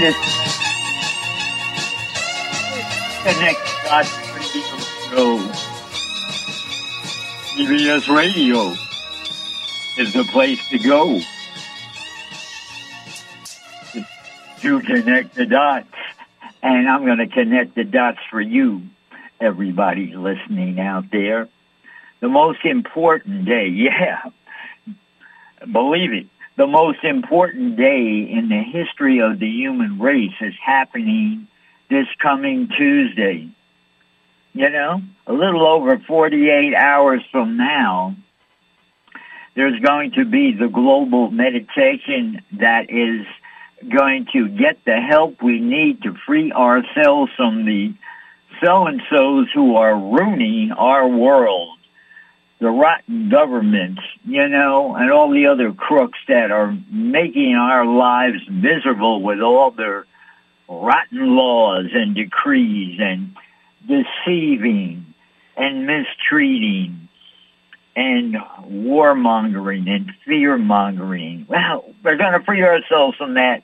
It is Connect the Dots Radio Show. CBS Radio is the place to go to connect the dots. And I'm going to connect the dots for you, everybody listening out there. The most important day, believe it, the most important day in the history of the human race is happening this coming Tuesday. You know, a little over 48 hours from now, there's going to be the global meditation that is going to get the help we need to free ourselves from the so-and-sos who are ruining our world, the rotten governments, you know, and all the other crooks that are making our lives miserable with all their rotten laws and decrees and deceiving and mistreating and warmongering and fearmongering. Well, we're going to free ourselves from that,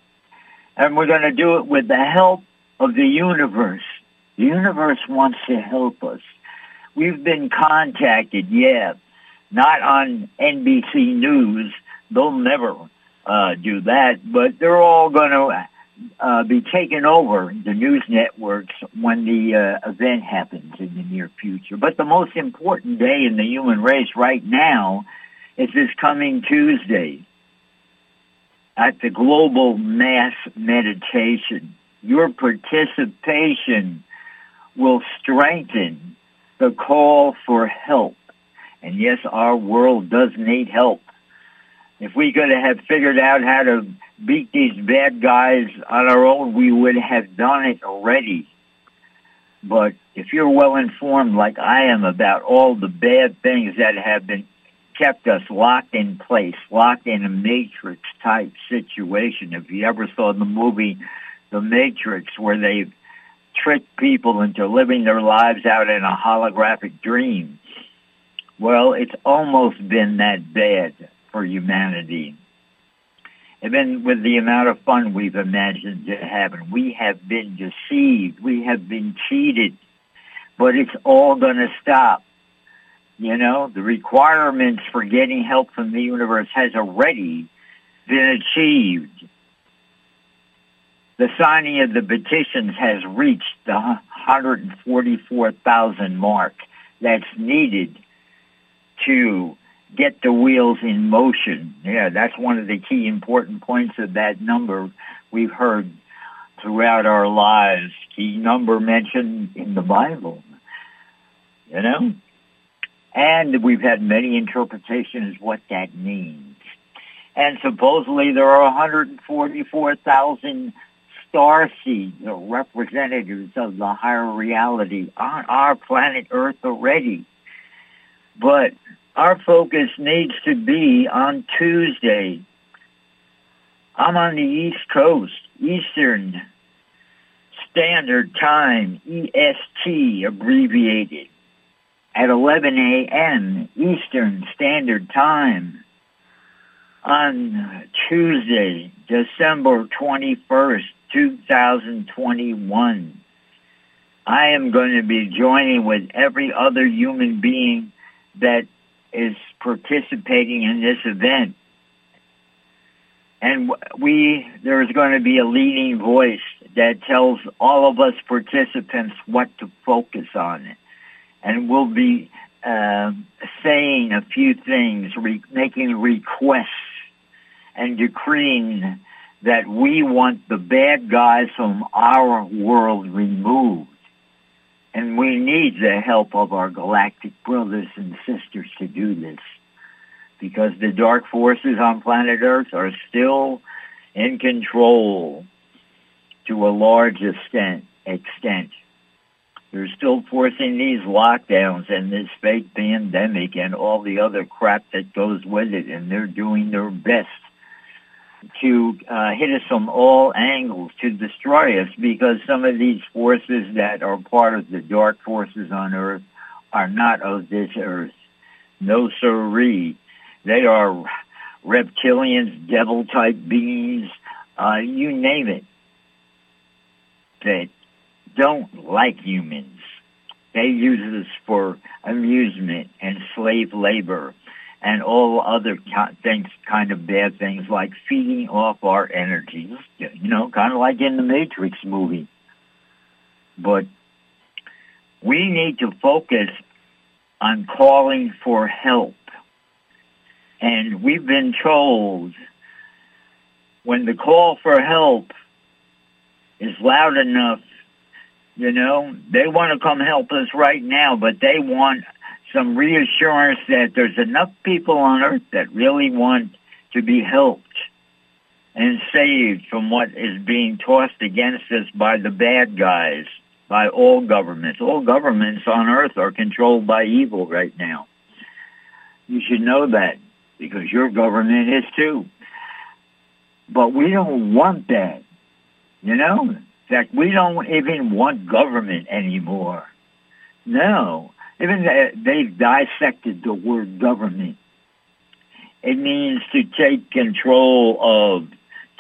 and we're going to do it with the help of the universe. The universe wants to help us. We've been contacted, not on NBC News. They'll never do that, but they're all going to be taken over, the news networks, when the event happens in the near future. But the most important day in the human race right now is this coming Tuesday at the global mass meditation. Your participation will strengthen the call for help. And yes, our world does need help. If we could have figured out how to beat these bad guys on our own, we would have done it already. But if you're well informed like I am about all the bad things that have been kept us locked in place, locked in a Matrix-type situation. If you ever saw the movie The Matrix, where they've tricked people into living their lives out in a holographic dream, well, it's almost been that bad for humanity. Even with the amount of fun we've imagined to happen, we have been deceived. We have been cheated. But it's all going to stop. You know, the requirements for getting help from the universe has already been achieved. The signing of the petitions has reached the 144,000 mark that's needed to get the wheels in motion. Yeah, that's one of the key important points of that number we've heard throughout our lives. Key number mentioned in the Bible, you know? And we've had many interpretations what that means. And supposedly there are 144,000 starseeds, the representatives of the higher reality, on our planet Earth already. But our focus needs to be on Tuesday. I'm on the East Coast, Eastern Standard Time, EST abbreviated, at 11 a.m. Eastern Standard Time on Tuesday, December 21st, 2021. I am going to be joining with every other human being that is participating in this event. And there's going to be a leading voice that tells all of us participants what to focus on. And we'll be saying a few things, making requests and decreeing that we want the bad guys from our world removed. And we need the help of our galactic brothers and sisters to do this, because the dark forces on planet Earth are still in control to a large extent. They're still forcing these lockdowns and this fake pandemic and all the other crap that goes with it, and they're doing their best to hit us from all angles, to destroy us, because some of these forces that are part of the dark forces on Earth are not of this Earth. No siree. They are reptilians, devil-type beings, you name it. that don't like humans. They use us for amusement and slave labor and all other things, kind of bad things, like feeding off our energies, you know, kind of like in the Matrix movie. But we need to focus on calling for help. And we've been told when the call for help is loud enough, you know, they want to come help us right now, but they want some reassurance that there's enough people on Earth that really want to be helped and saved from what is being tossed against us by the bad guys, by all governments. All governments on Earth are controlled by evil right now. You should know that, because your government is too. But we don't want that, you know? In fact, we don't even want government anymore. No. Even they've dissected the word government. It means to take control of,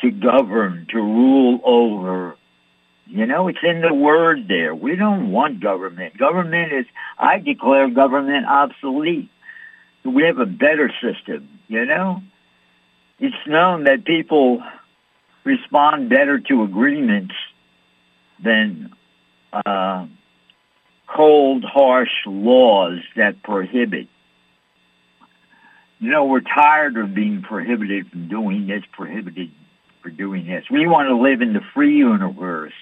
to govern, to rule over. You know, it's in the word there. We don't want government. Government is, I declare government obsolete. We have a better system, you know? It's known that people respond better to agreements than cold, harsh laws that prohibit. You know, we're tired of being prohibited from doing this, prohibited for doing this. We want to live in the free universe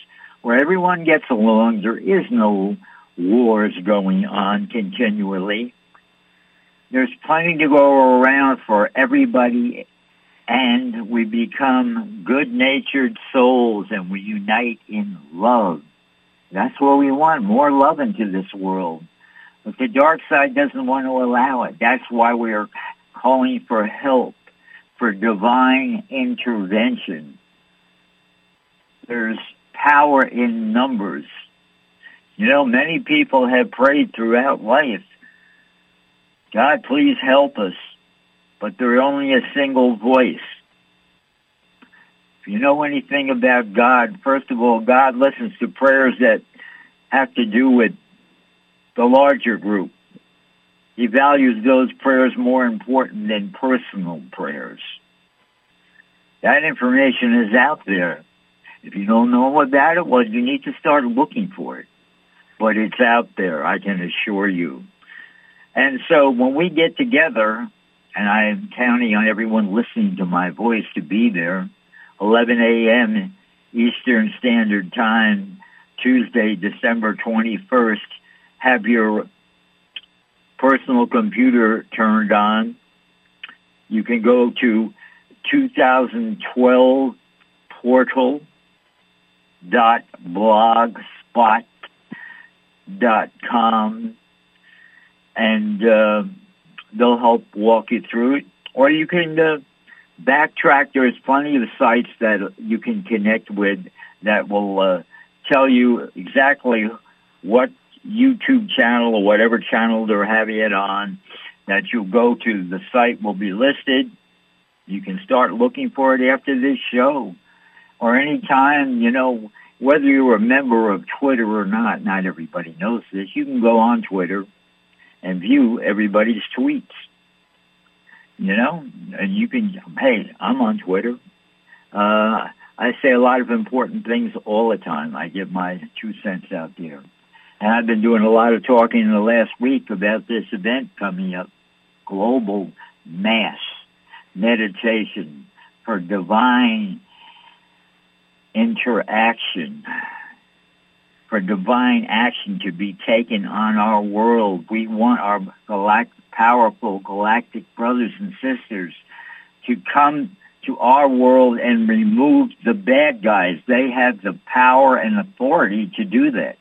where everyone gets along. There is no wars going on continually. There's plenty to go around for everybody, and we become good-natured souls, and we unite in love. That's what we want, more love into this world. But the dark side doesn't want to allow it. That's why we are calling for help, for divine intervention. There's power in numbers. You know, many people have prayed throughout life, God, please help us, but they're only a single voice. If you know anything about God, first of all, God listens to prayers that have to do with the larger group. He values those prayers more important than personal prayers. That information is out there. If you don't know about it, well, you need to start looking for it. But it's out there, I can assure you. And so when we get together, and I am counting on everyone listening to my voice to be there, 11 a.m. Eastern Standard Time, Tuesday, December 21st, have your personal computer turned on. You can go to 2012portal.blogspot.com. And they'll help walk you through it. Or you can backtrack. There's plenty of sites that you can connect with that will tell you exactly what YouTube channel or whatever channel they're having it on that you'll go to. The site will be listed. You can start looking for it after this show. Or any time, you know, whether you're a member of Twitter or not, not everybody knows this, you can go on Twitter and view everybody's tweets, you know? And you can, hey, I'm on Twitter. I say a lot of important things all the time. I give my 2 cents out there. And I've been doing a lot of talking in the last week about this event coming up, Global Mass Meditation for Divine Interaction, for divine action to be taken on our world. We want our powerful galactic brothers and sisters to come to our world and remove the bad guys. They have the power and authority to do that.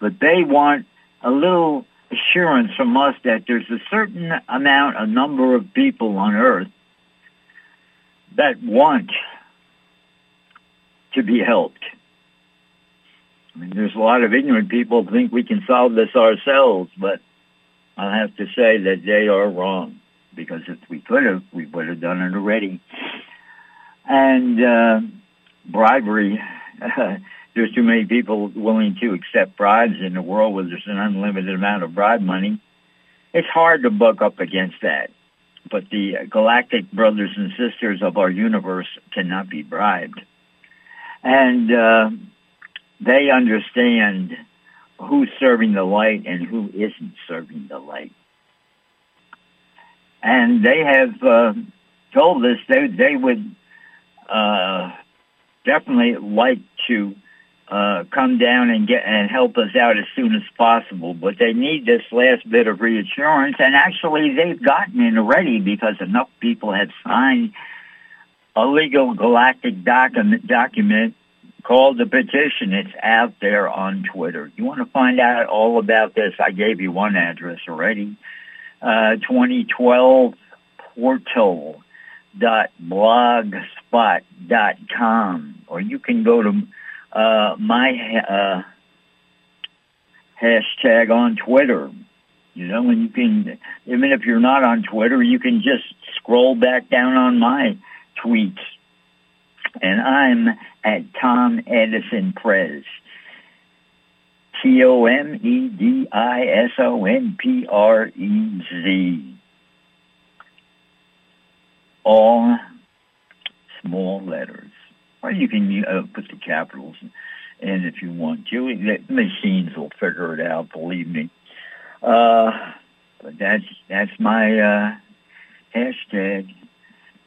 But they want a little assurance from us that there's a certain amount, a number of people on Earth that want to be helped. I mean, there's a lot of ignorant people who think we can solve this ourselves, but I have to say that they are wrong, because if we could have, we would have done it already. And bribery there's too many people willing to accept bribes in a world where there's an unlimited amount of bribe money. It's hard to buck up against that. But the galactic brothers and sisters of our universe cannot be bribed. And they understand who's serving the light and who isn't serving the light. And they have told us they would definitely like to come down and help us out as soon as possible, but they need this last bit of reassurance. And actually, they've gotten it already because enough people have signed a legal galactic document called the petition. It's out there on Twitter. You want to find out all about this? I gave you one address already. 2012portal.blogspot.com, or you can go to my hashtag on Twitter, and you can, even if you're not on Twitter, you can just scroll back down on my tweets. And I'm at Tom Edison Prez, TomEdisonprez, all small letters. Or you can put the capitals in if you want to. The machines will figure it out, believe me. But that's my hashtag.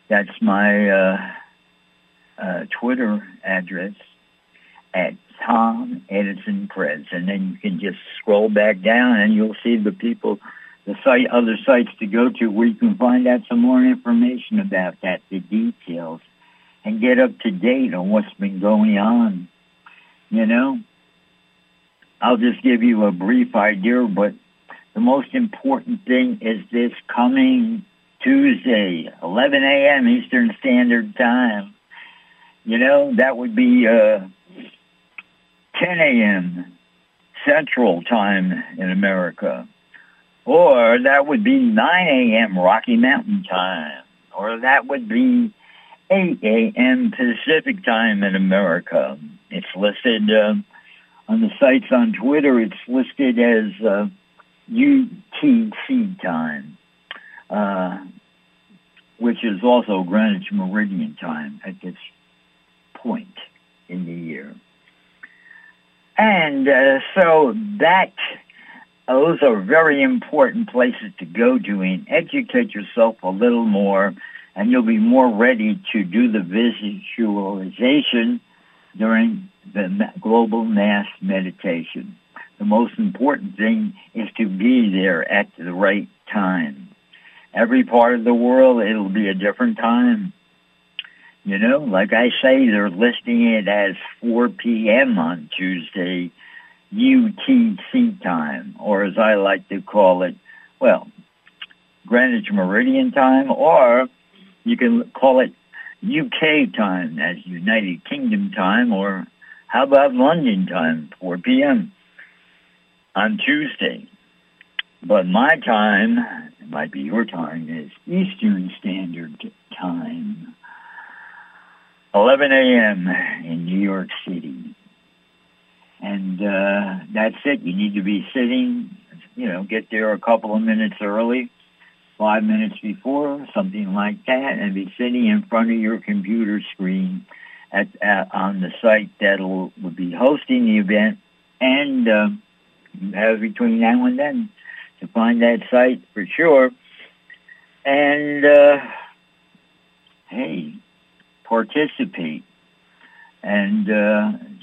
That's my Twitter address, at Tom Edison Prez. And then you can just scroll back down and you'll see the people, other sites to go to where you can find out some more information about that, the details, and get up to date on what's been going on. I'll just give you a brief idea, but the most important thing is this coming Tuesday, 11 a.m. Eastern Standard Time. That would be 10 a.m. Central Time in America. Or that would be 9 a.m. Rocky Mountain Time. Or that would be 8 a.m. Pacific Time in America. It's listed on the sites on Twitter. It's listed as UTC Time, which is also Greenwich Meridian Time at this point in the year. And so those are very important places to go to and educate yourself a little more, and you'll be more ready to do the visualization during the global mass meditation. The most important thing is to be there at the right time. Every part of the world, it'll be a different time. Like I say, they're listing it as 4 p.m. on Tuesday, UTC time, or as I like to call it, Greenwich Meridian time, or you can call it UK time, as United Kingdom time, or how about London time, 4 p.m. on Tuesday. But my time, it might be your time, is Eastern Standard Time, 11 a.m. in New York City. And that's it. You need to be sitting, get there a couple of minutes early, 5 minutes before, something like that, and be sitting in front of your computer screen on the site that will be hosting the event. And you have between now and then to find that site for sure. And, participate. And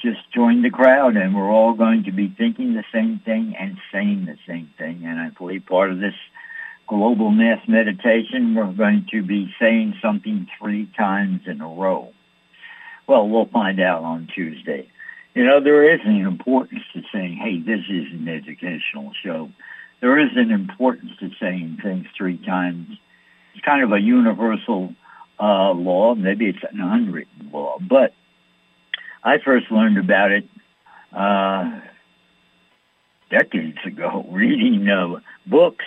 just join the crowd, and we're all going to be thinking the same thing and saying the same thing. And I believe part of this global mass meditation, we're going to be saying something 3 times in a row. Well, we'll find out on Tuesday. There is an importance to saying, hey, this is an educational show. There is an importance to saying things 3 times. It's kind of a universal law. Maybe it's an unwritten law, but I first learned about it decades ago, reading books,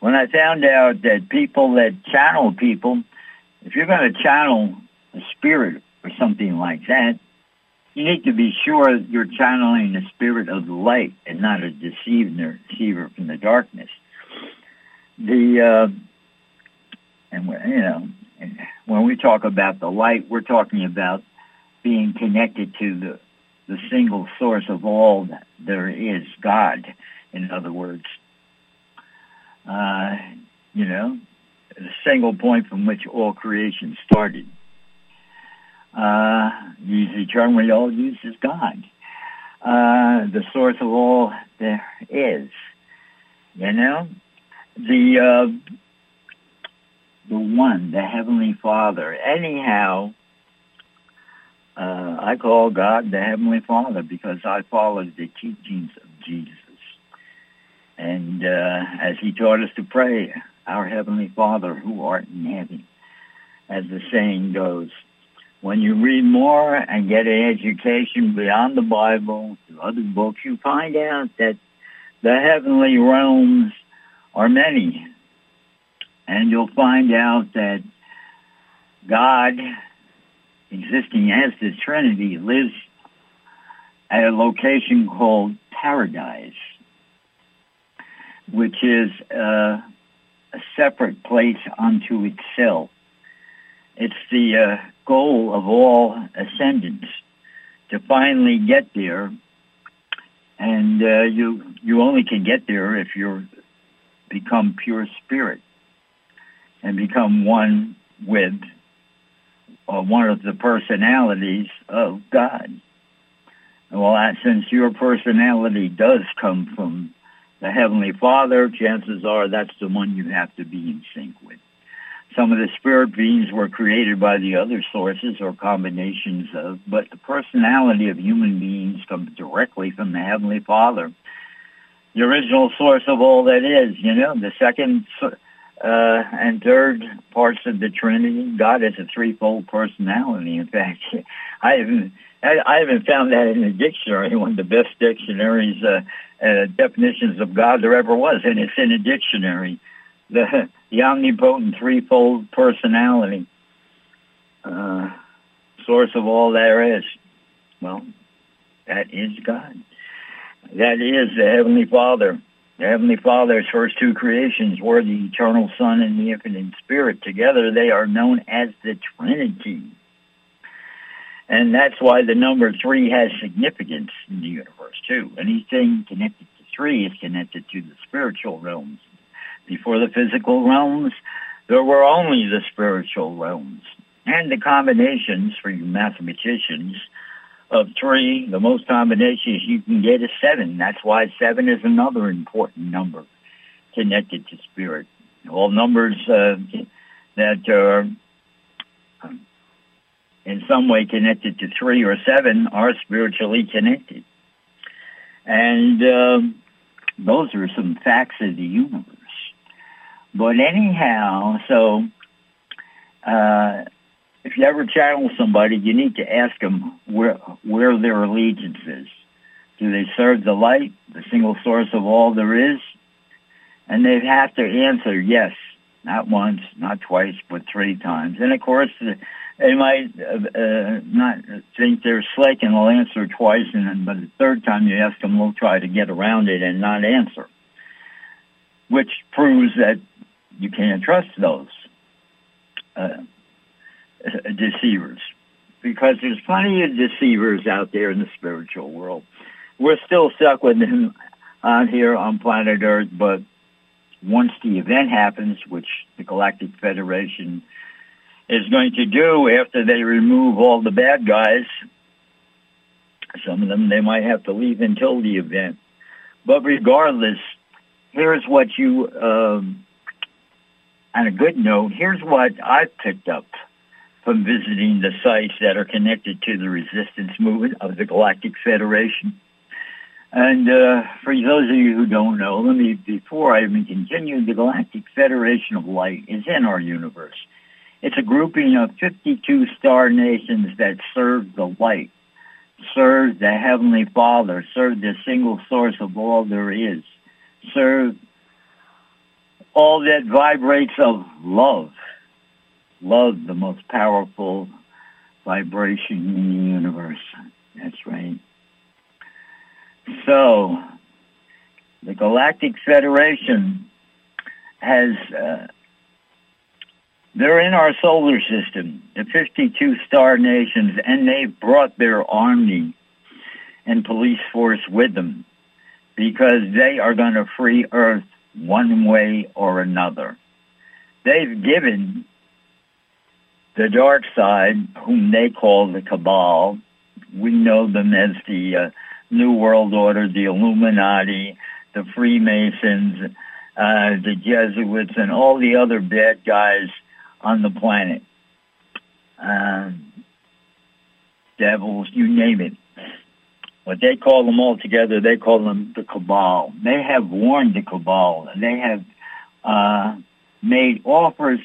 when I found out that people that channel people, if you're going to channel a spirit or something like that, You need to be sure that you're channeling the spirit of the light and not a deceiver from the darkness. And you know, when we talk about the light, we're talking about being connected to the single source of all that there is, God, in other words. You know, the single point from which all creation started. Use the term we all use is God, the source of all there is. You know, the one, the Heavenly Father. Anyhow, I call God the Heavenly Father because I followed the teachings of Jesus, and as He taught us to pray, "Our Heavenly Father who art in heaven," as the saying goes. When you read more and get an education beyond the Bible, through other books, you find out that the heavenly realms are many. And you'll find out that God, existing as the Trinity, lives at a location called Paradise, which is a separate place unto itself. It's the goal of all ascendants to finally get there, and you only can get there if you become pure spirit and become one with one of the personalities of God. Well, since your personality does come from the Heavenly Father, chances are that's the one you have to be in sync with. Some of the spirit beings were created by the other sources or combinations of, but the personality of human beings comes directly from the Heavenly Father, the original source of all that is. You know, the second and third parts of the Trinity. God is a threefold personality. In fact, I haven't found that in a dictionary, one of the best dictionaries, definitions of God there ever was, and it's in a dictionary. The omnipotent threefold personality, source of all there is. Well, that is God. That is the Heavenly Father. The Heavenly Father's first two creations were the Eternal Son and the Infinite Spirit. Together they are known as the Trinity. And that's why the number 3 has significance in the universe, too. Anything connected to 3 is connected to the spiritual realms. Before the physical realms, there were only the spiritual realms. And the combinations, for you mathematicians, of 3, the most combinations you can get is 7. That's why 7 is another important number connected to spirit. All numbers that are in some way connected to 3 or 7 are spiritually connected. And those are some facts of the universe. But anyhow, so if you ever channel somebody, you need to ask them where their allegiance is. Do they serve the light, the single source of all there is? And they have to answer yes, not once, not twice, but 3 times. And of course, they might not think they're slick and will answer twice, and then by the 3rd time you ask them, they'll try to get around it and not answer, which proves that you can't trust those deceivers, because there's plenty of deceivers out there in the spiritual world. We're still stuck with them out here on planet Earth, but once the event happens, which the Galactic Federation is going to do after they remove all the bad guys, some of them they might have to leave until the event. But regardless, here's what you... On a good note, here's what I've picked up from visiting the sites that are connected to the resistance movement of the Galactic Federation. And for those of you who don't know, before I even continue, the Galactic Federation of Light is in our universe. It's a grouping of 52 star nations that serve the light, serve the Heavenly Father, serve the single source of all there is, serve all that vibrates of love. Love, the most powerful vibration in the universe. That's right. So, the Galactic Federation has, they're in our solar system, the 52 star nations, and they've brought their army and police force with them because they are going to free Earth one way or another. They've given the dark side, whom they call the Cabal, we know them as the New World Order, the Illuminati, the Freemasons, the Jesuits, and all the other bad guys on the planet. Devils, you name it. What they call them all together, they call them the Cabal. They have warned the Cabal. They have made offers.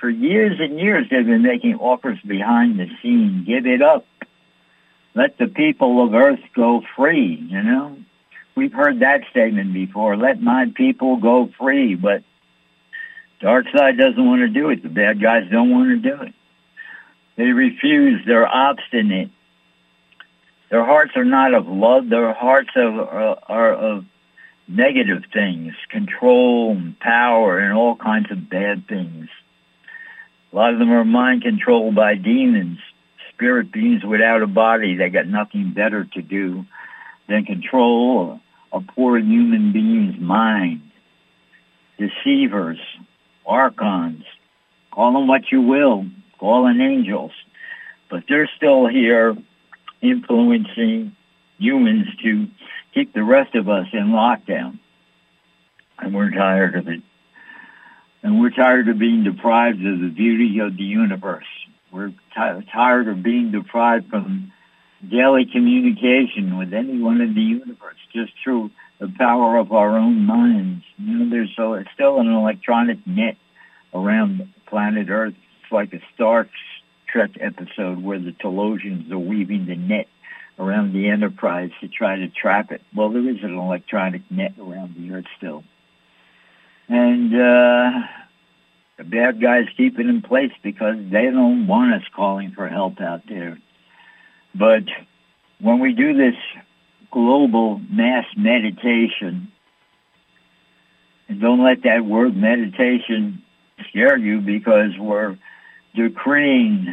For years and years, they've been making offers behind the scene. Give it up. Let the people of Earth go free, you know? We've heard that statement before. Let my people go free. But dark side doesn't want to do it. The bad guys don't want to do it. They refuse. They're obstinate. Their hearts are not of love. Their hearts are of negative things, control and power and all kinds of bad things. A lot of them are mind controlled by demons, spirit beings without a body. They got nothing better to do than control a poor human being's mind. Deceivers, archons, call them what you will, call them angels, but they're still here influencing humans to keep the rest of us in lockdown. And we're tired of it. And we're tired of being deprived of the beauty of the universe. We're tired of being deprived from daily communication with anyone in the universe, just through the power of our own minds. You know, there's still an electronic net around planet Earth. It's like a Star Trek episode where the Telosians are weaving the net around the Enterprise to try to trap it. Well, there is an electronic net around the Earth still. And the bad guys keep it in place because they don't want us calling for help out there. But when we do this global mass meditation, and don't let that word meditation scare you, because we're decreeing,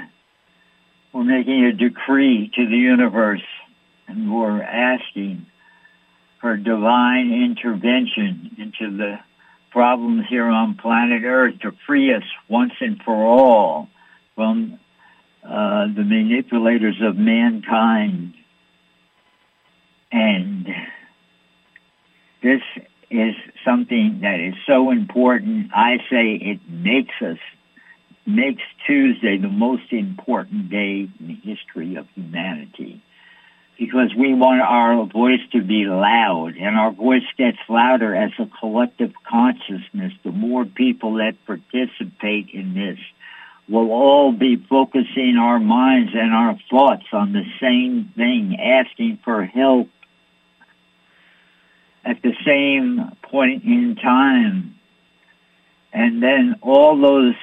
we're making a decree to the universe, and we're asking for divine intervention into the problems here on planet Earth to free us once and for all from the manipulators of mankind. And this is something that is so important. I say it makes Tuesday the most important day in the history of humanity, because we want our voice to be loud, and our voice gets louder as a collective consciousness. The more people that participate in this, we'll all be focusing our minds and our thoughts on the same thing, asking for help at the same point in time. And then all those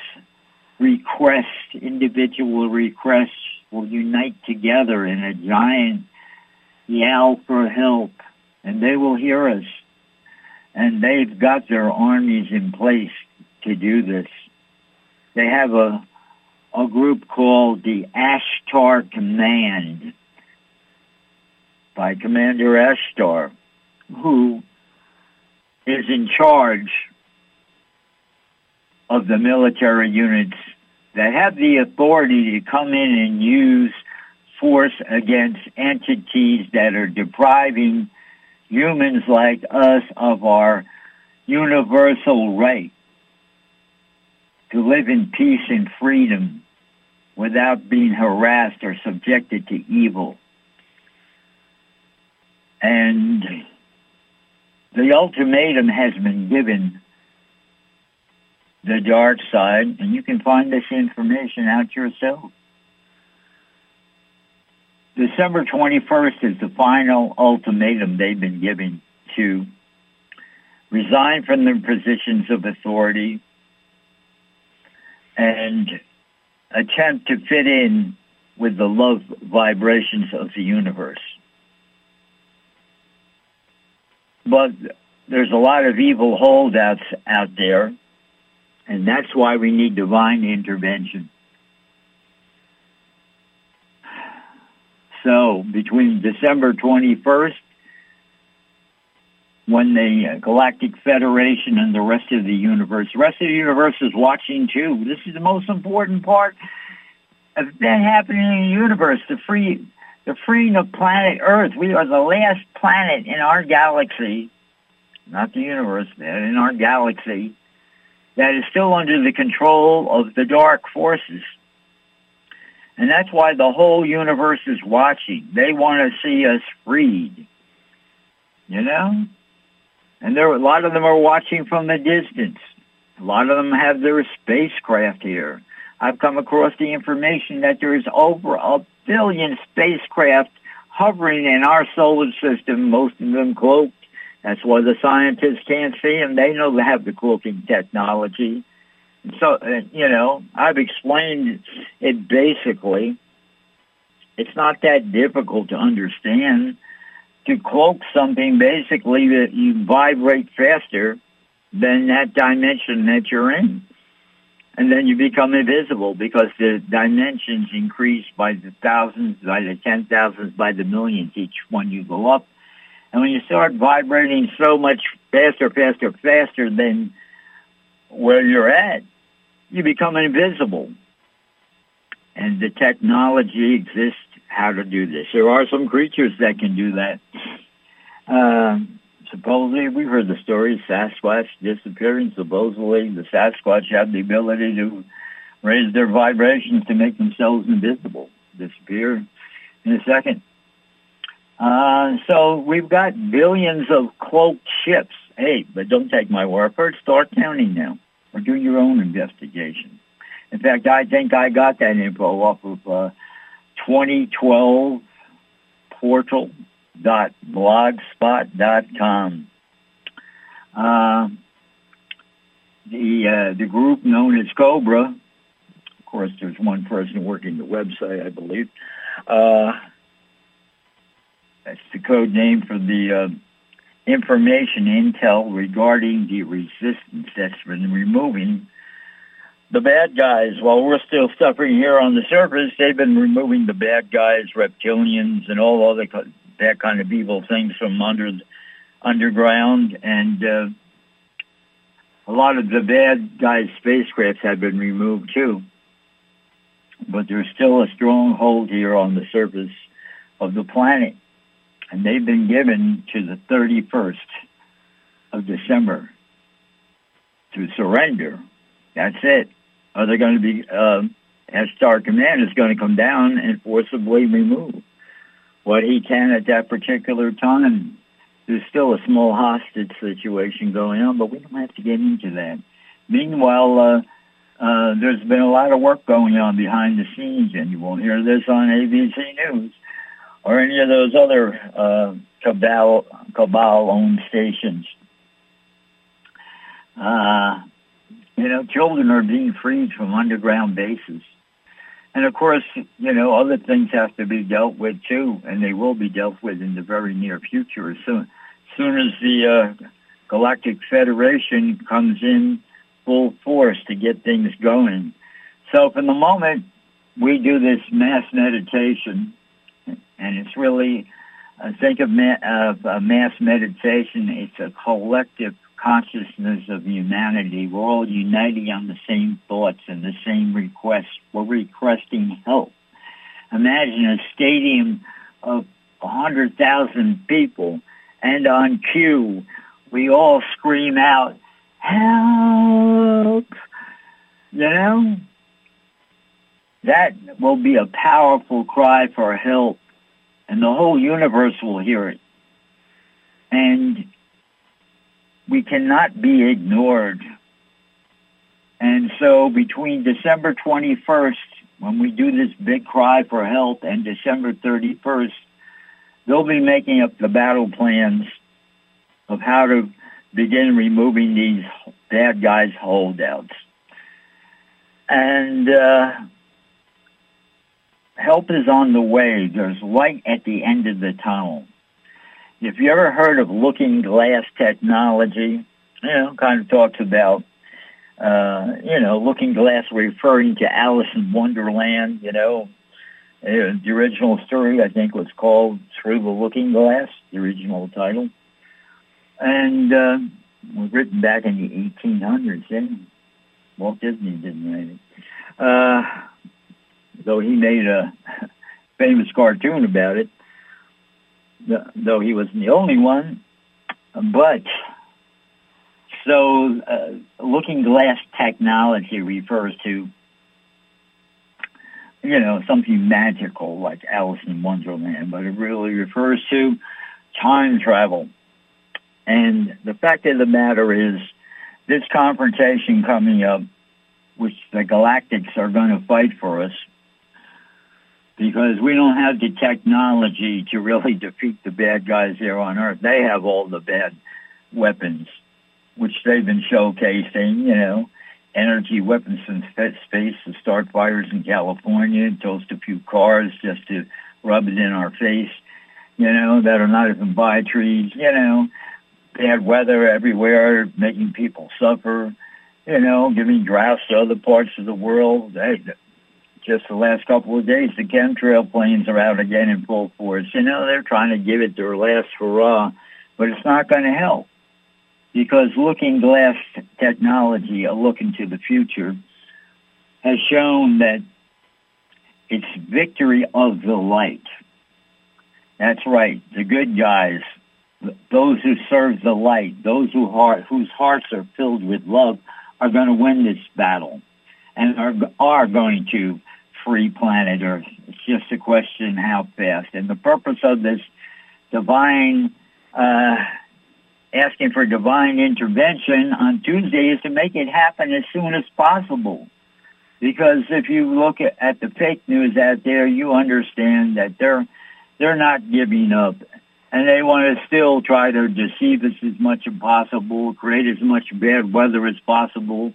requests, individual requests, will unite together in a giant yell for help, and they will hear us. And they've got their armies in place to do this. They have a group called the Ashtar Command by Commander Ashtar, who is in charge of the military units that have the authority to come in and use force against entities that are depriving humans like us of our universal right to live in peace and freedom without being harassed or subjected to evil. And the ultimatum has been given the dark side, and you can find this information out yourself. December 21st is the final ultimatum they've been given to resign from their positions of authority and attempt to fit in with the love vibrations of the universe. But there's a lot of evil holdouts out there, and that's why we need divine intervention. So between December 21st, when the Galactic Federation and the rest of the universe is watching too. This is the most important part of that happening in the universe, the freeing of planet Earth. We are the last planet in our galaxy, not the universe, in our galaxy, that is still under the control of the dark forces. And that's why the whole universe is watching. They want to see us freed, you know? And a lot of them are watching from a distance. A lot of them have their spacecraft here. I've come across the information that there is over 1 billion spacecraft hovering in our solar system, most of them cloaked. That's why the scientists can't see them. They know they have the cloaking technology. So, you know, I've explained it basically. It's not that difficult to understand. To cloak something, basically, that you vibrate faster than that dimension that you're in. And then you become invisible because the dimensions increase by the thousands, by the 10,000s, by the millions each one you go up. And when you start vibrating so much faster than where you're at, you become invisible. And the technology exists how to do this. There are some creatures that can do that. Supposedly, we've heard the story, Sasquatch disappearing. Supposedly, the Sasquatch have the ability to raise their vibrations to make themselves invisible, disappear in a second. So we've got billions of cloaked ships. Hey, but don't take my word for it. Start counting now or do your own investigation. In fact, I think I got that info off of 2012portal.blogspot.com. The group known as Cobra, of course, there's one person working the website, I believe. That's the code name for the information intel regarding the resistance that's been removing the bad guys. While we're still suffering here on the surface, they've been removing the bad guys, reptilians, and all other that kind of evil things from underground. And a lot of the bad guys' spacecrafts have been removed too. But there's still a stronghold here on the surface of the planet. And they've been given to the 31st of December to surrender. That's it. Are they going to be, Ashtar Command is going to come down and forcibly remove what he can at that particular time. There's still a small hostage situation going on, but we don't have to get into that. Meanwhile, there's been a lot of work going on behind the scenes, and you won't hear this on ABC News or any of those other cabal-owned stations. You know, children are being freed from underground bases. And, of course, you know, other things have to be dealt with, too, and they will be dealt with in the very near future. As soon as the Galactic Federation comes in full force to get things going. So from the moment we do this mass meditation, and it's really, think of mass meditation, it's a collective consciousness of humanity. We're all uniting on the same thoughts and the same requests. We're requesting help. Imagine a stadium of 100,000 people, and on cue, we all scream out, "Help!" You know? That will be a powerful cry for help, and the whole universe will hear it. And we cannot be ignored. And so between December 21st, when we do this big cry for help, and December 31st, they'll be making up the battle plans of how to begin removing these bad guys' holdouts. And help is on the way. There's light at the end of the tunnel. If you ever heard of looking glass technology, you know, kind of talks about, you know, looking glass referring to Alice in Wonderland, you know. The original story, I think, was called Through the Looking Glass, the original title. And was written back in the 1800s, yeah. Walt Disney didn't write it. Though he made a famous cartoon about it, though he wasn't the only one. But, so, looking glass technology refers to, you know, something magical like Alice in Wonderland, but it really refers to time travel. And the fact of the matter is, this confrontation coming up, which the Galactics are going to fight for us, because we don't have the technology to really defeat the bad guys here on Earth. They have all the bad weapons, which they've been showcasing, you know, energy weapons from space to start fires in California, toast a few cars just to rub it in our face, you know, that are not even by trees, you know, bad weather everywhere, making people suffer, you know, giving droughts to other parts of the world. Hey, just the last couple of days, the chemtrail planes are out again in full force. You know, they're trying to give it their last hurrah, but it's not going to help, because looking glass technology, a look into the future, has shown that it's victory of the light. That's right, the good guys, those who serve the light, those who whose hearts are filled with love, are going to win this battle and are going to free planet Earth. It's just a question how fast. And the purpose of this divine, asking for divine intervention on Tuesday is to make it happen as soon as possible. Because if you look at the fake news out there, you understand that they're not giving up. And they want to still try to deceive us as much as possible, create as much bad weather as possible,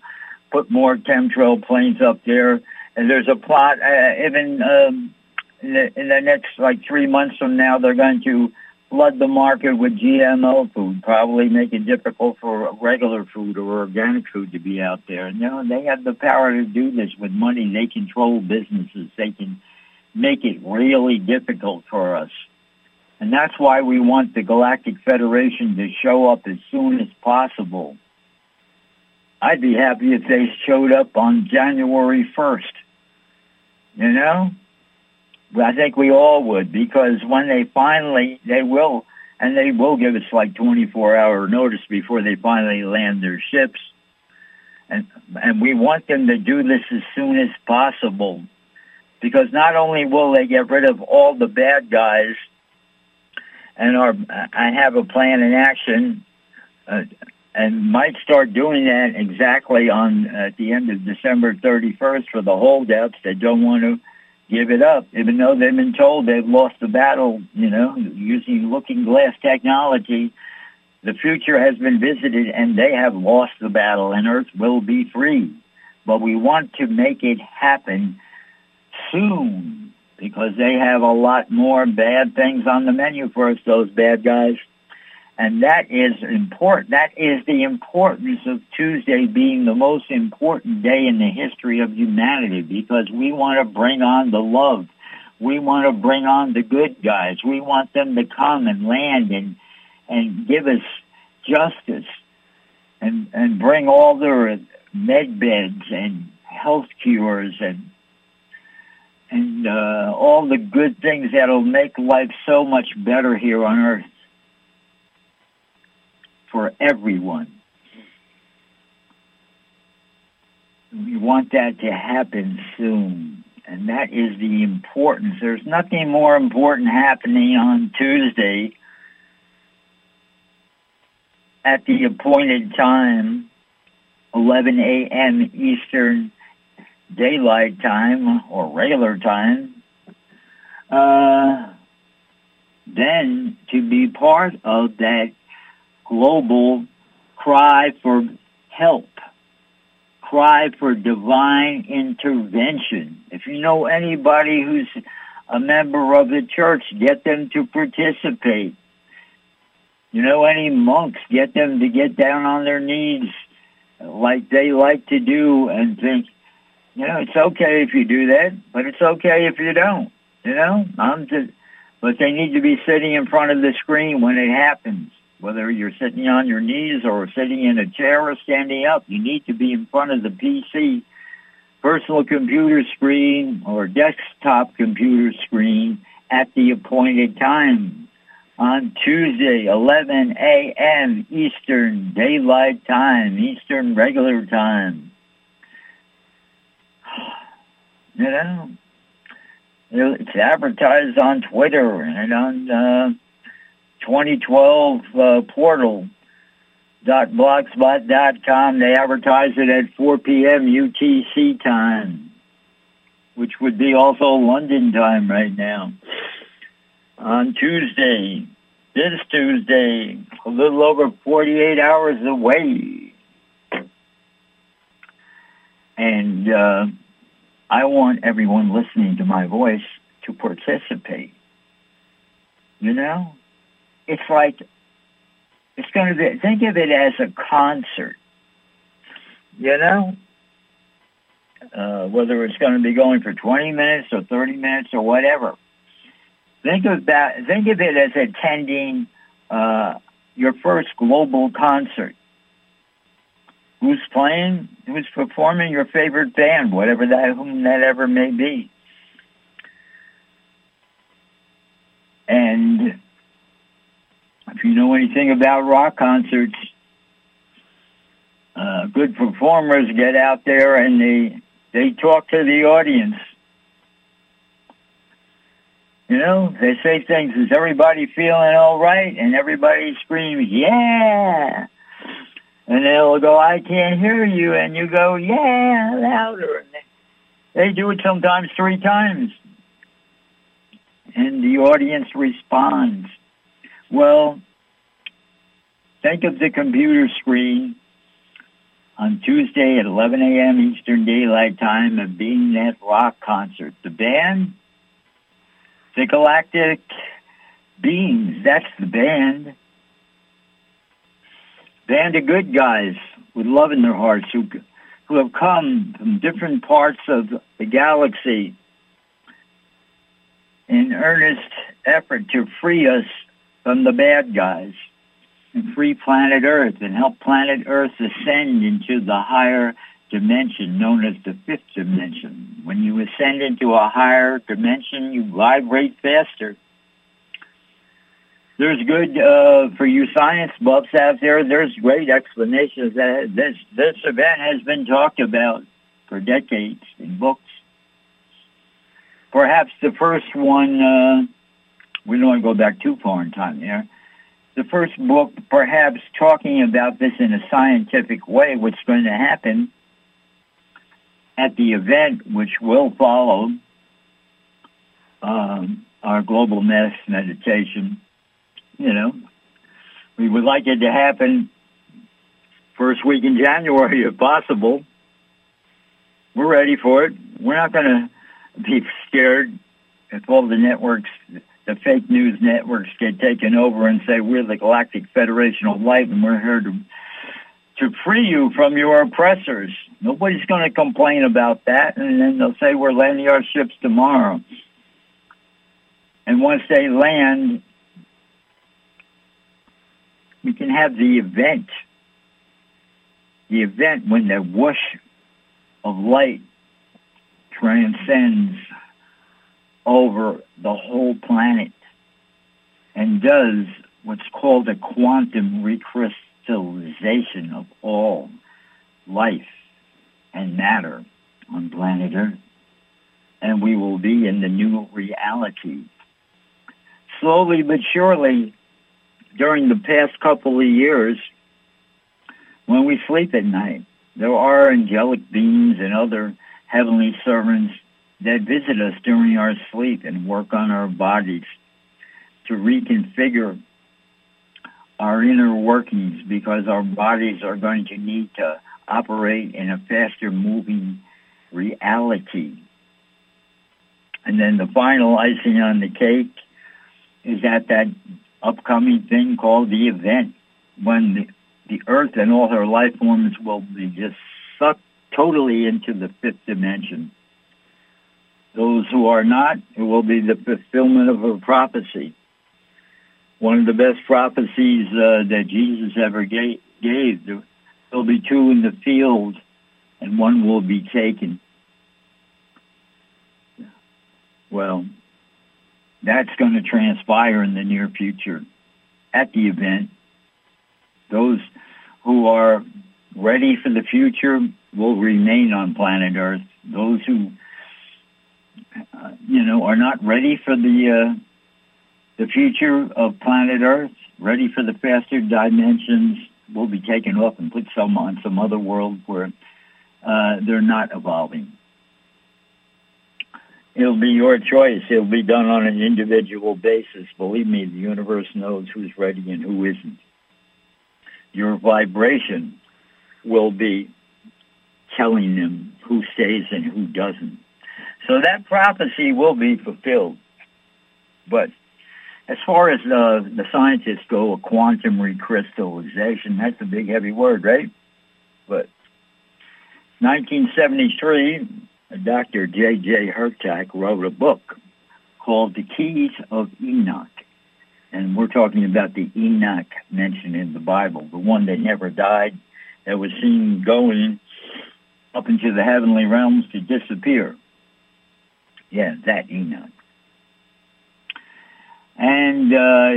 put more chemtrail planes up there. And there's a plot, even in the next, like, 3 months from now, they're going to flood the market with GMO food, probably make it difficult for regular food or organic food to be out there. You know, they have the power to do this with money. They control businesses. They can make it really difficult for us. And that's why we want the Galactic Federation to show up as soon as possible. I'd be happy if they showed up on January 1st. You know? I think we all would, because when they finally, they will give us like 24-hour notice before they finally land their ships. And we want them to do this as soon as possible, because not only will they get rid of all the bad guys, I have a plan in action, and might start doing that exactly at the end of December 31st for the holdouts that don't want to give it up, even though they've been told they've lost the battle, you know, using looking glass technology. The future has been visited, and they have lost the battle, and Earth will be free. But we want to make it happen soon, because they have a lot more bad things on the menu for us, those bad guys. And that is important. That is the importance of Tuesday being the most important day in the history of humanity, because we want to bring on the love. We want to bring on the good guys. We want them to come and land and give us justice and bring all their med beds and health cures and all the good things that'll make life so much better here on Earth for everyone. We want that to happen soon, and that is the importance. There's nothing more important happening on Tuesday at the appointed time, 11 a.m. Eastern Daylight Time or regular time, then to be part of that global cry for help, cry for divine intervention. If you know anybody who's a member of the church, get them to participate. You know, any monks, get them to get down on their knees like they like to do and think, you know, it's okay if you do that, but it's okay if you don't, you know? But they need to be sitting in front of the screen when it happens, whether you're sitting on your knees or sitting in a chair or standing up. You need to be in front of the PC, personal computer screen or desktop computer screen at the appointed time on Tuesday, 11 a.m. Eastern Daylight Time, Eastern Regular Time. You know, it's advertised on Twitter and on 2012portal.blogspot.com. They advertise it at 4 p.m. UTC time, which would be also London time right now. On Tuesday, this Tuesday, a little over 48 hours away. And I want everyone listening to my voice to participate. You know? It's like, it's going to be, think of it as a concert, you know? Whether it's going to be going for 20 minutes or 30 minutes or whatever. Think of it as attending your first global concert. Who's playing? Who's performing your favorite band, whatever that, whom that ever may be. And if you know anything about rock concerts, good performers get out there and they talk to the audience. You know, they say things, is everybody feeling all right? And everybody screams, yeah. And they'll go, I can't hear you. And you go, yeah, louder. And they do it sometimes 3 times. And the audience responds. Well, think of the computer screen on Tuesday at 11 a.m. Eastern Daylight Time of being that rock concert. The band, the Galactic Beings, that's the band. Band of good guys with love in their hearts who have come from different parts of the galaxy in earnest effort to free us from the bad guys and free planet Earth and help planet Earth ascend into the higher dimension known as the 5th dimension. When you ascend into a higher dimension, you vibrate faster. There's good, for you science buffs out there, there's great explanations that this event has been talked about for decades in books. Perhaps the first one, we don't want to go back too far in time here. The first book perhaps talking about this in a scientific way, what's going to happen at the event, which will follow our global mass meditation. You know, we would like it to happen first week in January if possible. We're ready for it. We're not going to be scared if all the networks, the fake news networks, get taken over and say, we're the Galactic Federation of Light and we're here to free you from your oppressors. Nobody's going to complain about that, and then they'll say, we're landing our ships tomorrow. And once they land, we can have the event. The event when the whoosh of light transcends over the whole planet and does what's called a quantum recrystallization of all life and matter on planet Earth. And we will be in the new reality. Slowly but surely, during the past couple of years, when we sleep at night, there are angelic beings and other heavenly servants that visit us during our sleep and work on our bodies to reconfigure our inner workings, because our bodies are going to need to operate in a faster-moving reality. And then the final icing on the cake is at that upcoming thing called the event, when the Earth and all her life forms will be just sucked totally into the fifth dimension. Those who are not, it will be the fulfillment of a prophecy. One of the best prophecies that Jesus ever gave. There will be two in the field, and one will be taken. Well, that's going to transpire in the near future. At the event, those who are ready for the future will remain on planet Earth. Those who, are not ready for the future of planet Earth, ready for the faster dimensions, will be taken off and put some on some other world where they're not evolving. It'll be your choice. It'll be done on an individual basis. Believe me, the universe knows who's ready and who isn't. Your vibration will be telling them who stays and who doesn't. So that prophecy will be fulfilled. But as far as the scientists go, a quantum recrystallization, that's a big, heavy word, right? But 1973, Dr. J.J. Hurtack wrote a book called The Keys of Enoch. And we're talking about the Enoch mentioned in the Bible, the one that never died, that was seen going up into the heavenly realms to disappear. Yeah, that Enoch. And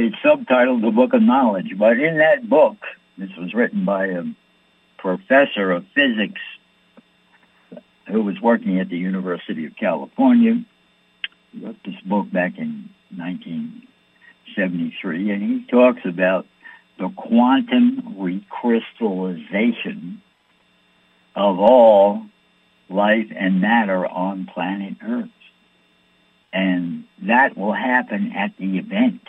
it's subtitled The Book of Knowledge. But in that book, this was written by a professor of physics who was working at the University of California. He wrote this book back in 1973, and he talks about the quantum recrystallization of all life and matter on planet Earth. And that will happen at the event,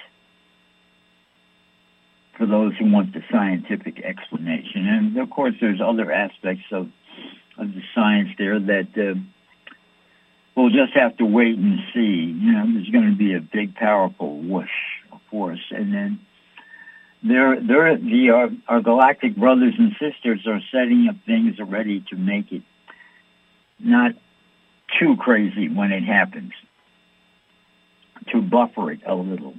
for those who want the scientific explanation. And, of course, there's other aspects of the science there that we'll just have to wait and see. There's going to be a big, powerful whoosh, of course. And then our galactic brothers and sisters are setting up things already to make it not too crazy when it happens, to buffer it a little.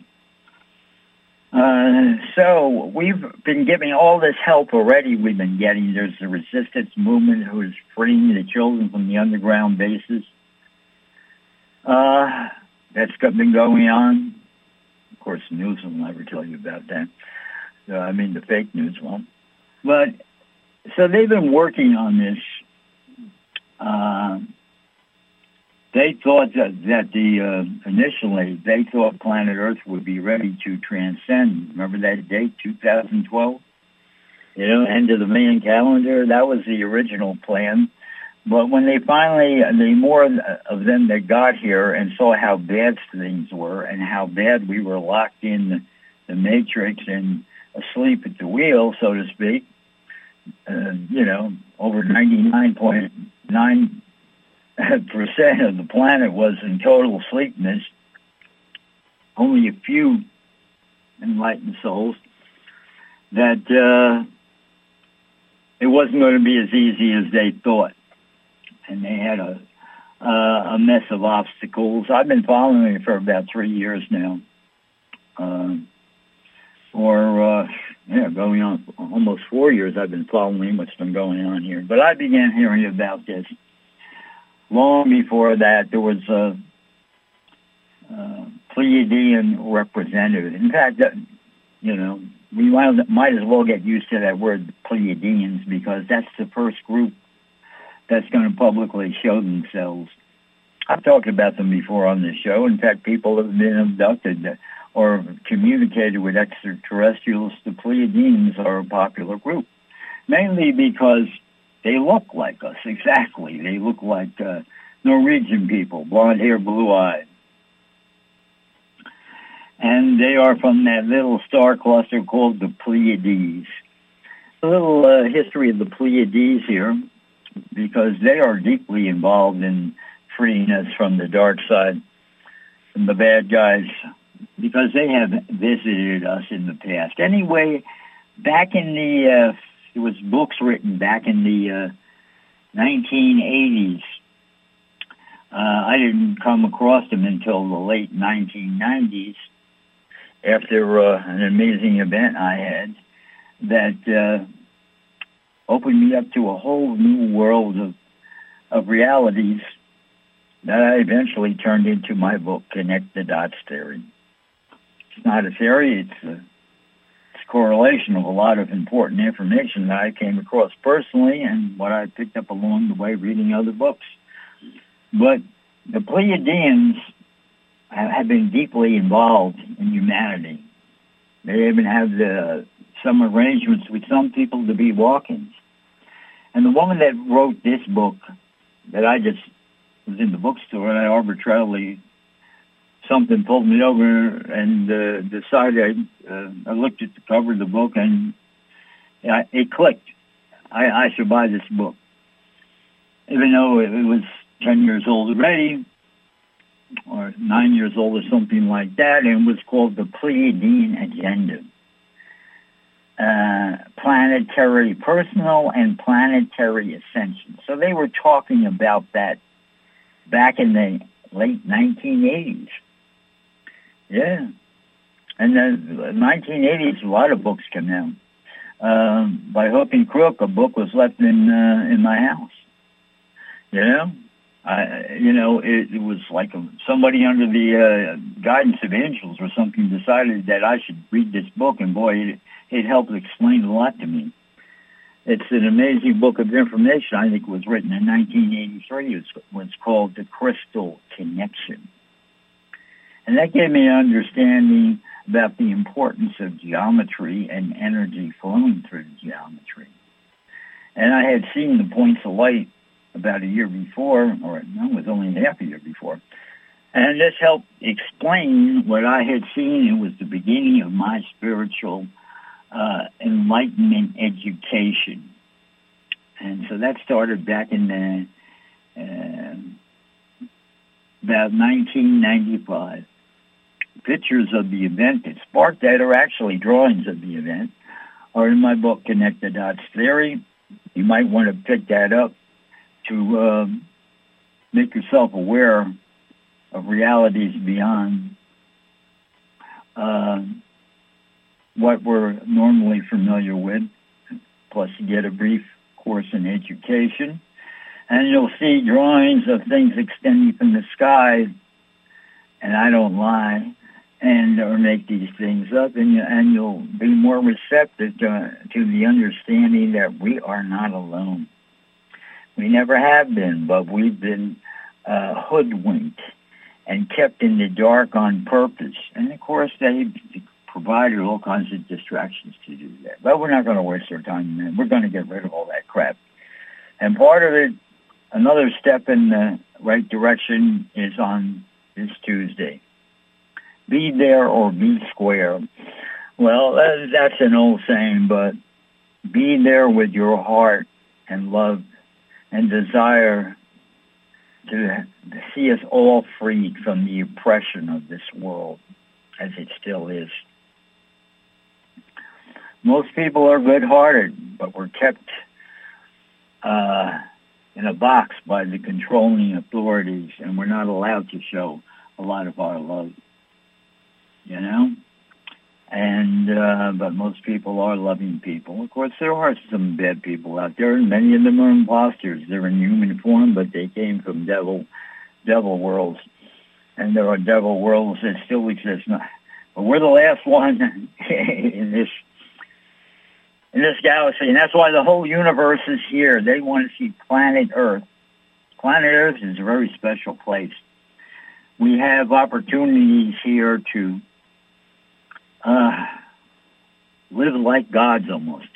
So we've been giving all this help already. We've been getting, there's the resistance movement who is freeing the children from the underground bases. That's been going on. Of course, the news will never tell you about that. The fake news won't. But so they've been working on this. They thought initially, they thought planet Earth would be ready to transcend. Remember that date, 2012? End of the Mayan calendar? That was the original plan. But when they finally, the more of them that got here and saw how bad things were and how bad we were locked in the matrix and asleep at the wheel, so to speak, over 99.9% of the planet was in total sleepiness. Only a few enlightened souls that it wasn't going to be as easy as they thought, and they had a mess of obstacles. I've been following it for about 3 years now, going on almost 4 years. I've been following what's been going on here, but I began hearing about this. Long before that, there was a Pleiadian representative. In fact, we might as well get used to that word, Pleiadians, because that's the first group that's going to publicly show themselves. I've talked about them before on this show. In fact, people have been abducted or communicated with extraterrestrials. The Pleiadians are a popular group, mainly because they look like us, exactly. They look like Norwegian people, blonde hair, blue eyes. And they are from that little star cluster called the Pleiades. A little history of the Pleiades here, because they are deeply involved in freeing us from the dark side, from the bad guys, because they have visited us in the past. Anyway, back in the, there was books written back in the 1980s. I didn't come across them until the late 1990s after an amazing event I had that opened me up to a whole new world of realities that I eventually turned into my book, Connect the Dots Theory. It's not a theory, it's a correlation of a lot of important information that I came across personally and what I picked up along the way reading other books. But the Pleiadians have been deeply involved in humanity. They even have some arrangements with some people to be walk-ins. And the woman that wrote this book that I just was in the bookstore and I arbitrarily, something pulled me over and decided, I looked at the cover of the book and it clicked. I should buy this book. Even though it was 10 years old already, or 9 years old or something like that, and it was called The Pleiadian Agenda. Planetary personal and planetary ascension. So they were talking about that back in the late 1980s. Yeah. And the 1980s, a lot of books came out. By hook and crook, a book was left in my house. You know? It was like somebody under the guidance of angels or something decided that I should read this book, and boy, it helped explain a lot to me. It's an amazing book of information. I think it was written in 1983. It was called The Crystal Connection. And that gave me an understanding about the importance of geometry and energy flowing through geometry. And I had seen the points of light about a year before, or no, it was only half a year before. And this helped explain what I had seen. It was the beginning of my spiritual enlightenment education. And so that started back in about 1995. Pictures of the event that sparked that, or actually drawings of the event, are in my book, Connect the Dots Theory. You might want to pick that up to make yourself aware of realities beyond what we're normally familiar with, plus you get a brief course in education. And you'll see drawings of things extending from the sky, and I don't lie, and or make these things up, and you'll be more receptive to the understanding that we are not alone. We never have been, but we've been hoodwinked and kept in the dark on purpose. And, of course, they provided all kinds of distractions to do that. But we're not going to waste our time, man. We're going to get rid of all that crap. And part of it, another step in the right direction, is on this Tuesday. Be there or be square. Well, that's an old saying, but be there with your heart and love and desire to see us all freed from the oppression of this world, as it still is. Most people are good-hearted, but we're kept in a box by the controlling authorities, and we're not allowed to show a lot of our love, you know? But most people are loving people. Of course, there are some bad people out there, and many of them are imposters. They're in human form, but they came from devil worlds. And there are devil worlds that still exist. But we're the last one in this galaxy, and that's why the whole universe is here. They want to see planet Earth. Planet Earth is a very special place. We have opportunities here to live like gods almost.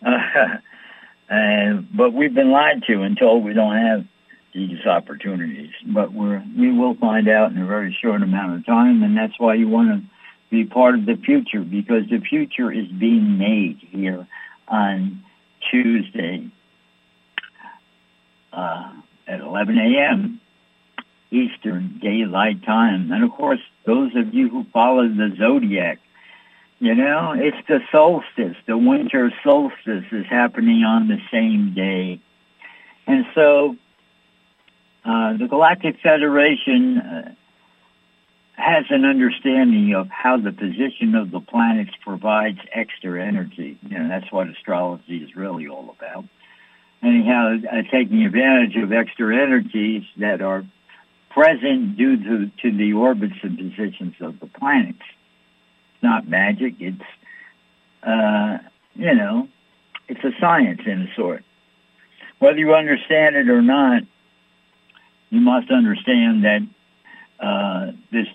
But we've been lied to and told we don't have these opportunities. But we will find out in a very short amount of time, and that's why you want to be part of the future, because the future is being made here on Tuesday at 11 a.m. Eastern Daylight Time. And, of course, those of you who follow the Zodiac, you know, it's the solstice. The winter solstice is happening on the same day. And so the Galactic Federation has an understanding of how the position of the planets provides extra energy. You know, that's what astrology is really all about. Anyhow, taking advantage of extra energies that are present due to the orbits and positions of the planets. It's not magic. It's, you know, it's a science in a sort. Whether you understand it or not, you must understand that this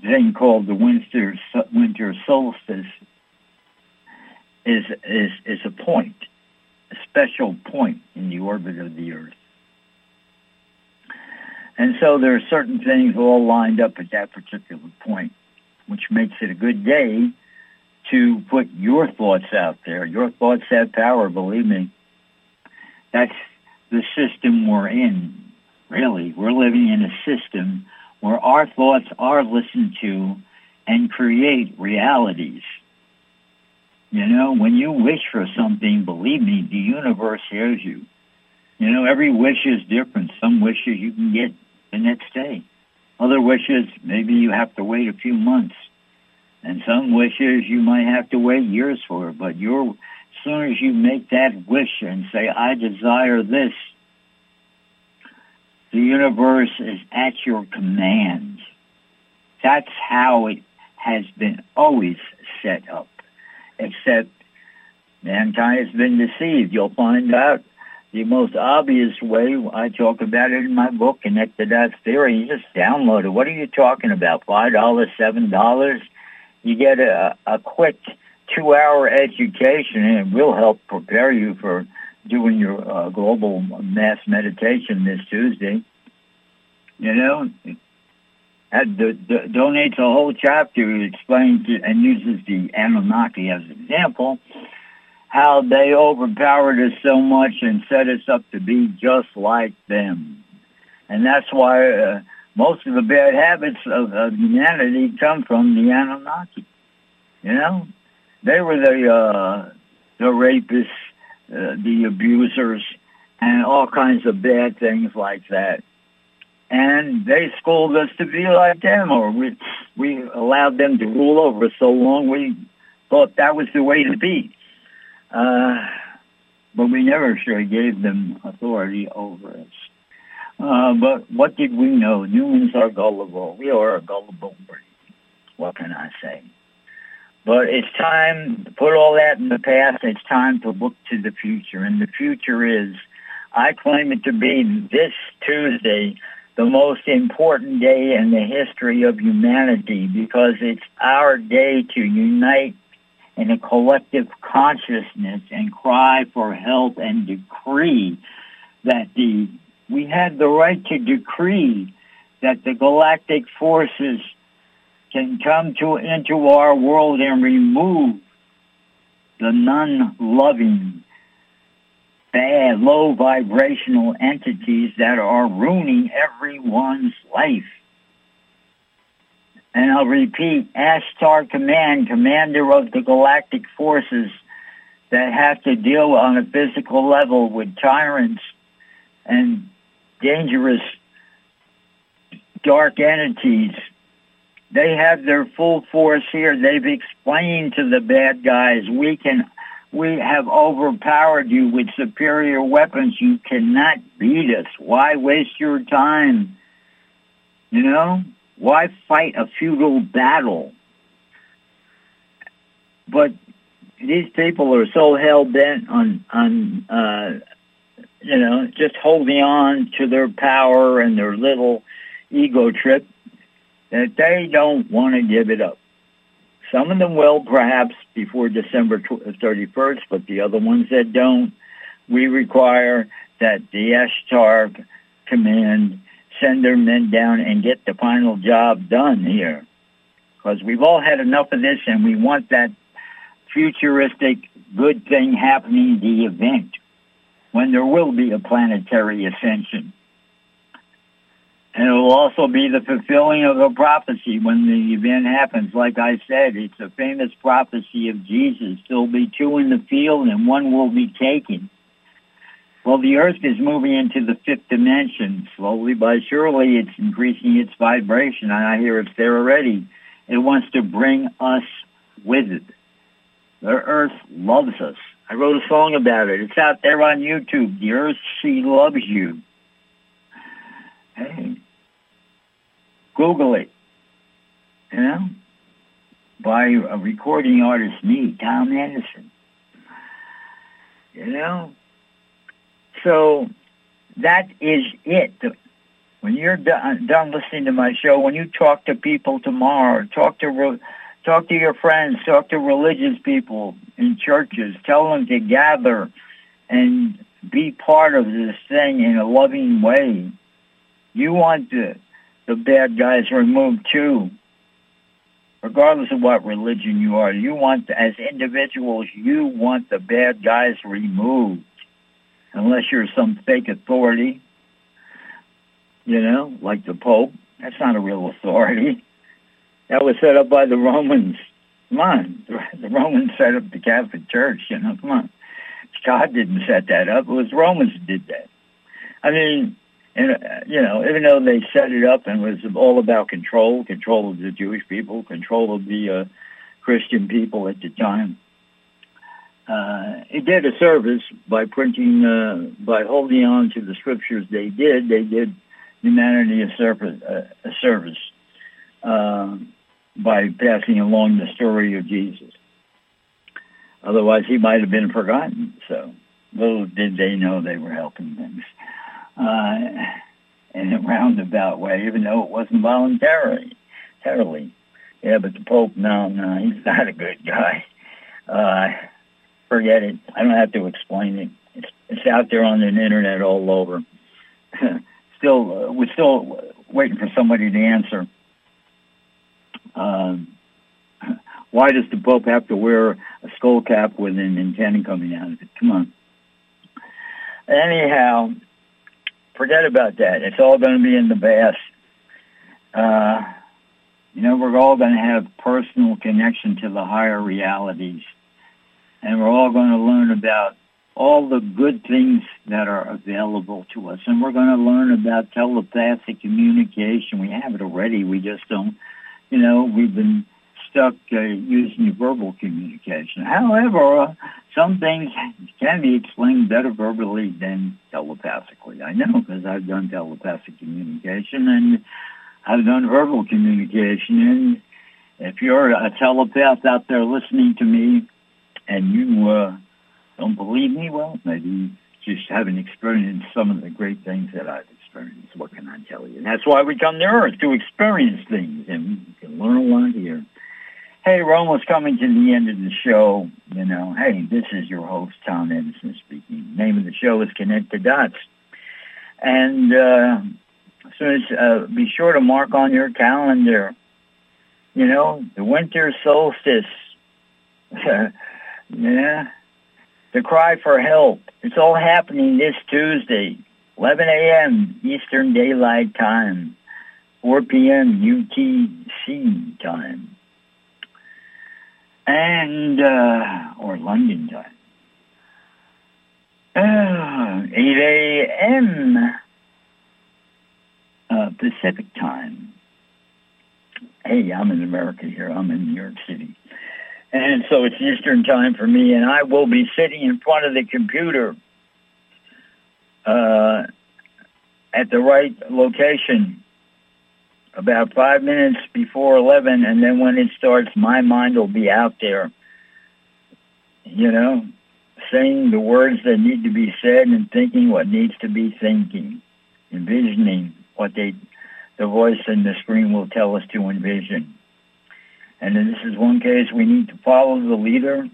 thing called the winter solstice is a point, a special point in the orbit of the Earth. And so there are certain things all lined up at that particular point, which makes it a good day to put your thoughts out there. Your thoughts have power, believe me. That's the system we're in, really. We're living in a system where our thoughts are listened to and create realities. You know, when you wish for something, believe me, the universe hears you. You know, every wish is different. Some wishes you can get the next day. Other wishes, maybe you have to wait a few months. And some wishes you might have to wait years for. But as soon as you make that wish and say, I desire this, the universe is at your command. That's how it has been always set up. Except mankind has been deceived. You'll find out. The most obvious way, I talk about it in my book, Connect the Dots Theory, you just download it. What are you talking about? $5, $7? You get a quick 2-hour education, and it will help prepare you for doing your global mass meditation this Tuesday. You know, it donates a whole chapter to explain and uses the Anunnaki as an example, how they overpowered us so much and set us up to be just like them. And that's why most of the bad habits of humanity come from the Anunnaki. You know? They were the rapists, the abusers, and all kinds of bad things like that. And they schooled us to be like them, or we allowed them to rule over us so long we thought that was the way to be. But we never sure gave them authority over us. But what did we know? Humans are gullible. We are a gullible breed. What can I say? But it's time to put all that in the past. It's time to look to the future. And the future is, I claim it to be this Tuesday, the most important day in the history of humanity, because it's our day to unite in a collective consciousness and cry for help and decree that we had the right to decree that the galactic forces can come into our world and remove the non-loving, bad, low vibrational entities that are ruining everyone's life. And I'll repeat, Ashtar Command, commander of the galactic forces that have to deal on a physical level with tyrants and dangerous dark entities. They have their full force here. They've explained to the bad guys, we have overpowered you with superior weapons. You cannot beat us. Why waste your time? You know? Why fight a futile battle? But these people are so hell-bent on you know, just holding on to their power and their little ego trip that they don't want to give it up. Some of them will, perhaps, before December 31st, but the other ones that don't, we require that the Ashtar Command send their men down and get the final job done here. Because we've all had enough of this, and we want that futuristic good thing happening, the event, when there will be a planetary ascension. And it will also be the fulfilling of a prophecy when the event happens. Like I said, it's a famous prophecy of Jesus. There'll be two in the field and one will be taken. Well, the Earth is moving into the fifth dimension. Slowly but surely, it's increasing its vibration. And I hear it's there already. It wants to bring us with it. The Earth loves us. I wrote a song about it. It's out there on YouTube. The Earth, she loves you. Hey, Google it, you know, by a recording artist, me, Tom Edison, you know. So that is it. When you're done listening to my show, when you talk to people tomorrow, talk to your friends, talk to religious people in churches, tell them to gather and be part of this thing in a loving way. You want the bad guys removed too, regardless of what religion you are. You want, as individuals, you want the bad guys removed, unless you're some fake authority, you know, like the Pope. That's not a real authority. That was set up by the Romans. Come on. The Romans set up the Catholic Church, you know, come on. God didn't set that up. It was Romans that did that. I mean... And, you know, even though they set it up and it was all about control, control of the Jewish people, control of the Christian people at the time, it did a service by printing, by holding on to the scriptures they did humanity a service by passing along the story of Jesus. Otherwise, he might have been forgotten. So little did they know they were helping things. In a roundabout way, even though it wasn't voluntarily. Yeah, but the Pope, no, he's not a good guy. Forget it. I don't have to explain it. It's out there on the internet all over. We're still waiting for somebody to answer. Why does the Pope have to wear a skull cap with an antenna coming out of it? Come on. Anyhow... Forget about that. It's all going to be in the past. You know, we're all going to have personal connection to the higher realities. And we're all going to learn about all the good things that are available to us. And we're going to learn about telepathic communication. We have it already. We just don't, you know, we've been stuck using verbal communication. However, some things can be explained better verbally than telepathically. I know, because I've done telepathic communication and I've done verbal communication. And if you're a telepath out there listening to me and you don't believe me, well, maybe you just haven't experienced some of the great things that I've experienced. What can I tell you? And that's why we come to Earth, to experience things, and you can learn a lot here. Hey, we're almost coming to the end of the show. You know, hey, this is your host, Tom Edison speaking. The name of the show is Connect the Dots. And be sure to mark on your calendar, you know, the winter solstice. Yeah. The cry for help. It's all happening this Tuesday, 11 a.m. Eastern Daylight Time, 4 p.m. UTC time. And, or London time, 8 a.m. Pacific time. Hey, I'm in America here. I'm in New York City. And so it's Eastern time for me, and I will be sitting in front of the computer at the right location about 5 minutes before 11, and then when it starts, my mind will be out there, you know, saying the words that need to be said and thinking what needs to be thinking, envisioning what the voice and the screen will tell us to envision. And in this is one case, we need to follow the leader.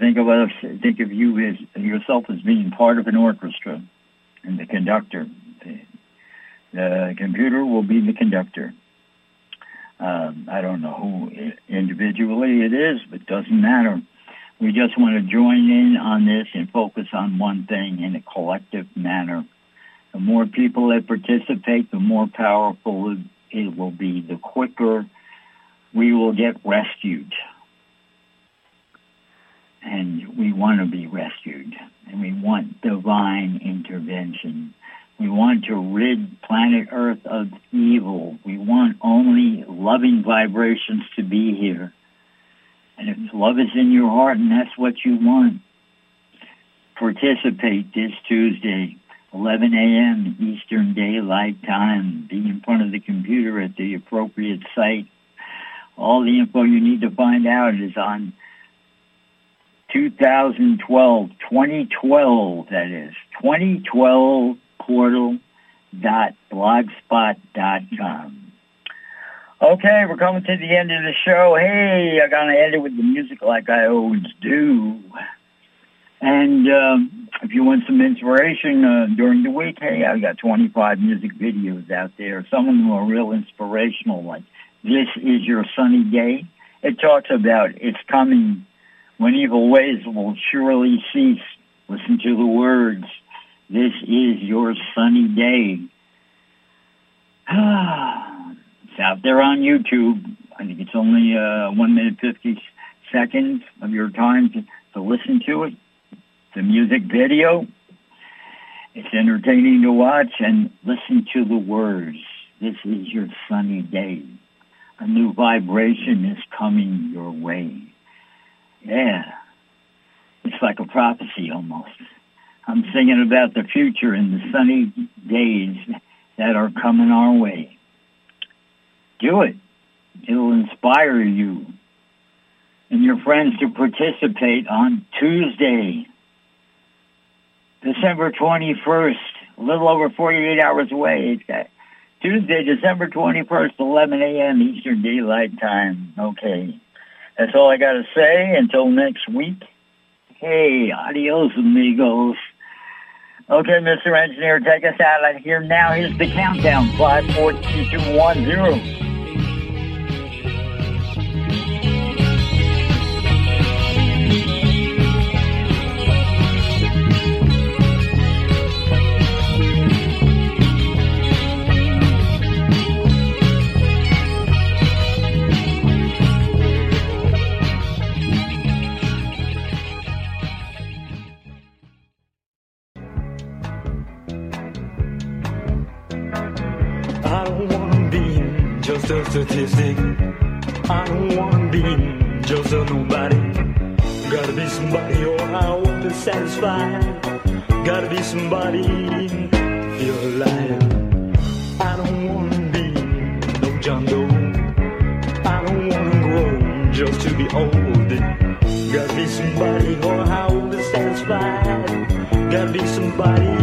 Think of you as yourself as being part of an orchestra and the conductor. The computer will be the conductor. I don't know who individually it is, but it doesn't matter. We just want to join in on this and focus on one thing in a collective manner. The more people that participate, the more powerful it will be, the quicker we will get rescued. And we want to be rescued, and we want divine intervention. We want to rid planet Earth of evil. We want only loving vibrations to be here. And if love is in your heart and that's what you want, participate this Tuesday, 11 a.m. Eastern Daylight Time. Be in front of the computer at the appropriate site. All the info you need to find out is on 2012, that is, 2012portal.blogspot.com. Okay, we're coming to the end of the show. Hey, I gotta end it with the music like I always do. And if you want some inspiration during the week, hey, I've got 25 music videos out there. Some of them are real inspirational, like This Is Your Sunny Day. It talks about it's coming when evil ways will surely cease. Listen to the words. This is your sunny day. It's out there on YouTube. I think it's only 1 minute 50 seconds of your time to listen to it. It's a music video. It's entertaining to watch, and listen to the words. This is your sunny day. A new vibration is coming your way. Yeah, it's like a prophecy almost. I'm singing about the future and the sunny days that are coming our way. Do it. It'll inspire you and your friends to participate on Tuesday, December 21st, a little over 48 hours away. It's Tuesday, December 21st, 11 a.m. Eastern Daylight Time. Okay. That's all I got to say. Until next week, hey, adios, amigos. Okay, Mr. Engineer, take us out of here now. Here's the countdown, 5, 4, 3, 2, 1, 0. Statistic. I don't wanna be just a nobody. Gotta be somebody or I won't be satisfied. Gotta be somebody to feel alive. I don't wanna be no John Doe. I don't wanna grow just to be old. Gotta be somebody or I won't be satisfied. Gotta be somebody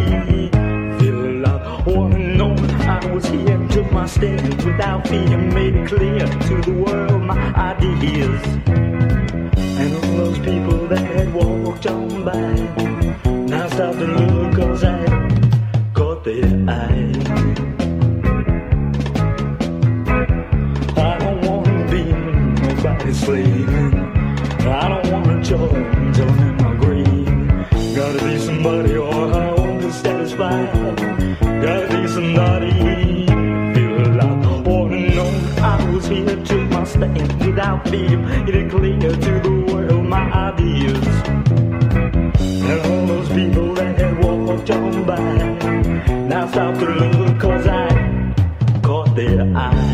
to feel alive. Wanna know I was here. Took my stance without fear, made it clear to the world my ideas. And all those people that had walked on by now stopped and looked, cause I caught their eye. I don't wanna be nobody's slave. I don't wanna join until I'm in my grave. Gotta be somebody or I won't be satisfied. Gotta be somebody. Here to my stand without fear, it is clear to the world my ideas. And all those people that had walked on by now stop to look, cause I caught their eye.